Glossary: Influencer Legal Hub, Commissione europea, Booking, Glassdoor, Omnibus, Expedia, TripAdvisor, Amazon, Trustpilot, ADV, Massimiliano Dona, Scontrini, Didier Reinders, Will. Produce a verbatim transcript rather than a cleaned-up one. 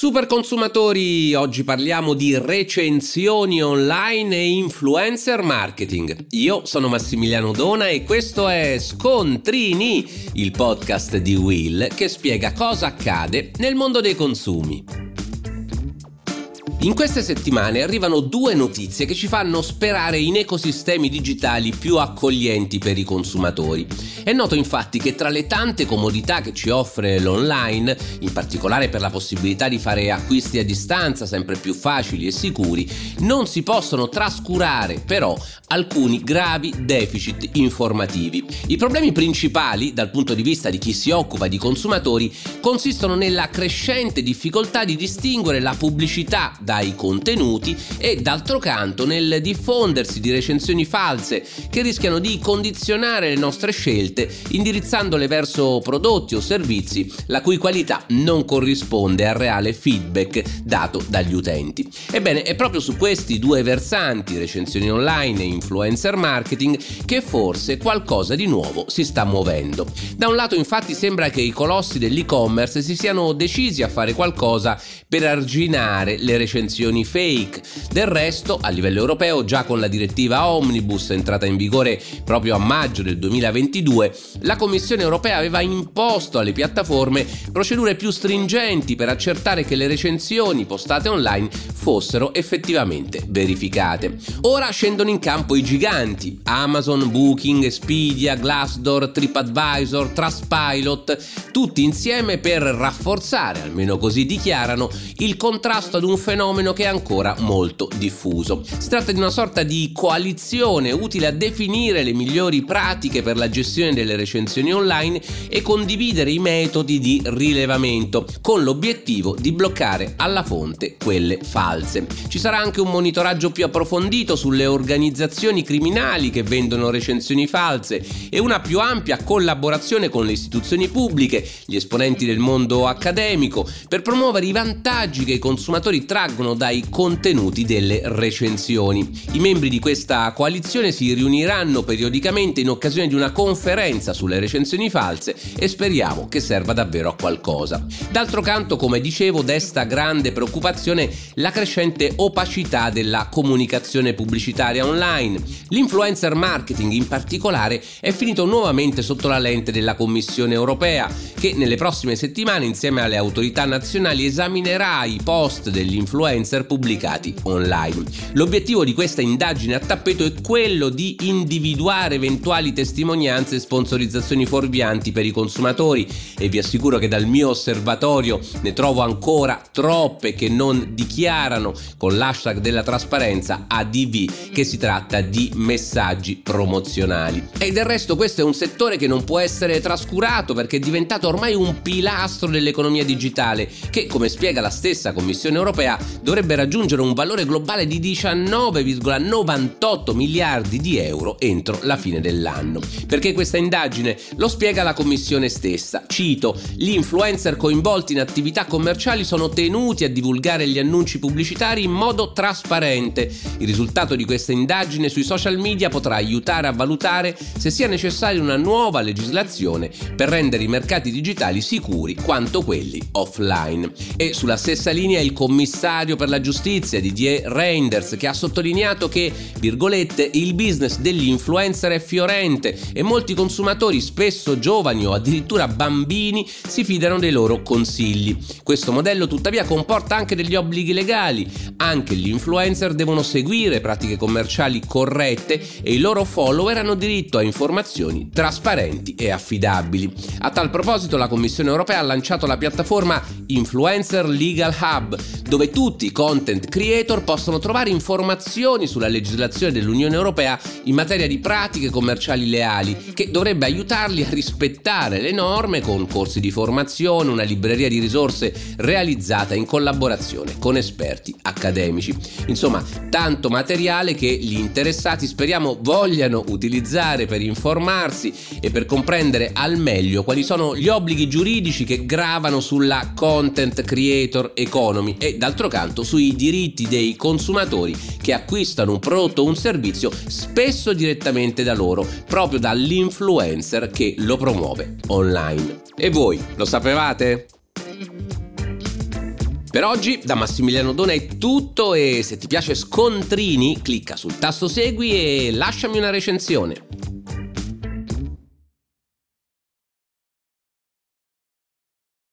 Super consumatori, oggi parliamo di recensioni online e influencer marketing. Io sono Massimiliano Dona e questo è Scontrini, il podcast di Will che spiega cosa accade nel mondo dei consumi. In queste settimane arrivano due notizie che ci fanno sperare in ecosistemi digitali più accoglienti per i consumatori. È noto infatti che tra le tante comodità che ci offre l'online, in particolare per la possibilità di fare acquisti a distanza sempre più facili e sicuri, non si possono trascurare però alcuni gravi deficit informativi. I problemi principali, dal punto di vista di chi si occupa di consumatori, consistono nella crescente difficoltà di distinguere la pubblicità dai contenuti e d'altro canto nel diffondersi di recensioni false che rischiano di condizionare le nostre scelte indirizzandole verso prodotti o servizi la cui qualità non corrisponde al reale feedback dato dagli utenti. Ebbene, è proprio su questi due versanti, recensioni online e influencer marketing, che forse qualcosa di nuovo si sta muovendo. Da un lato infatti sembra che i colossi dell'e-commerce si siano decisi a fare qualcosa per arginare le recensioni recensioni fake. Del resto, a livello europeo, già con la direttiva Omnibus entrata in vigore proprio a maggio del duemilaventidue, la Commissione europea aveva imposto alle piattaforme procedure più stringenti per accertare che le recensioni postate online fossero effettivamente verificate. Ora scendono in campo i giganti: Amazon, Booking, Expedia, Glassdoor, TripAdvisor, Trustpilot, tutti insieme per rafforzare, almeno così dichiarano, il contrasto ad un fenomeno fenomeno che è ancora molto diffuso. Si tratta di una sorta di coalizione utile a definire le migliori pratiche per la gestione delle recensioni online e condividere i metodi di rilevamento, con l'obiettivo di bloccare alla fonte quelle false. Ci sarà anche un monitoraggio più approfondito sulle organizzazioni criminali che vendono recensioni false e una più ampia collaborazione con le istituzioni pubbliche, gli esponenti del mondo accademico, per promuovere i vantaggi che i consumatori traggono dai contenuti delle recensioni. I membri di questa coalizione si riuniranno periodicamente in occasione di una conferenza sulle recensioni false e speriamo che serva davvero a qualcosa. D'altro canto, come dicevo, desta grande preoccupazione la crescente opacità della comunicazione pubblicitaria online. L'influencer marketing in particolare è finito nuovamente sotto la lente della Commissione europea, che nelle prossime settimane insieme alle autorità nazionali esaminerà i post dell'influencer pubblicati online. L'obiettivo di questa indagine a tappeto è quello di individuare eventuali testimonianze e sponsorizzazioni fuorvianti per i consumatori, e vi assicuro che dal mio osservatorio ne trovo ancora troppe che non dichiarano con l'hashtag della trasparenza A D V che si tratta di messaggi promozionali. E del resto questo è un settore che non può essere trascurato, perché è diventato ormai un pilastro dell'economia digitale che, come spiega la stessa Commissione europea, dovrebbe raggiungere un valore globale di diciannove virgola novantotto miliardi di euro entro la fine dell'anno. Perché questa indagine? Lo spiega la Commissione stessa. Cito: gli influencer coinvolti in attività commerciali sono tenuti a divulgare gli annunci pubblicitari in modo trasparente. Il risultato di questa indagine sui social media potrà aiutare a valutare se sia necessaria una nuova legislazione per rendere i mercati digitali sicuri quanto quelli offline. E sulla stessa linea il commissario per la giustizia Didier Reinders, che ha sottolineato che, virgolette, il business degli influencer è fiorente e molti consumatori, spesso giovani o addirittura bambini, si fidano dei loro consigli. Questo modello tuttavia comporta anche degli obblighi legali. Anche gli influencer devono seguire pratiche commerciali corrette e i loro follower hanno diritto a informazioni trasparenti e affidabili. A tal proposito la Commissione europea ha lanciato la piattaforma Influencer Legal Hub, dove tutti Tutti i content creator possono trovare informazioni sulla legislazione dell'Unione Europea in materia di pratiche commerciali leali, che dovrebbe aiutarli a rispettare le norme con corsi di formazione, una libreria di risorse realizzata in collaborazione con esperti accademici. Insomma, tanto materiale che gli interessati speriamo vogliano utilizzare per informarsi e per comprendere al meglio quali sono gli obblighi giuridici che gravano sulla content creator economy e, d'altro canto, sui diritti dei consumatori che acquistano un prodotto o un servizio spesso direttamente da loro, proprio dall'influencer che lo promuove online. E voi lo sapevate? Per oggi da Massimiliano Dona è tutto, e se ti piace Scontrini clicca sul tasto segui e lasciami una recensione.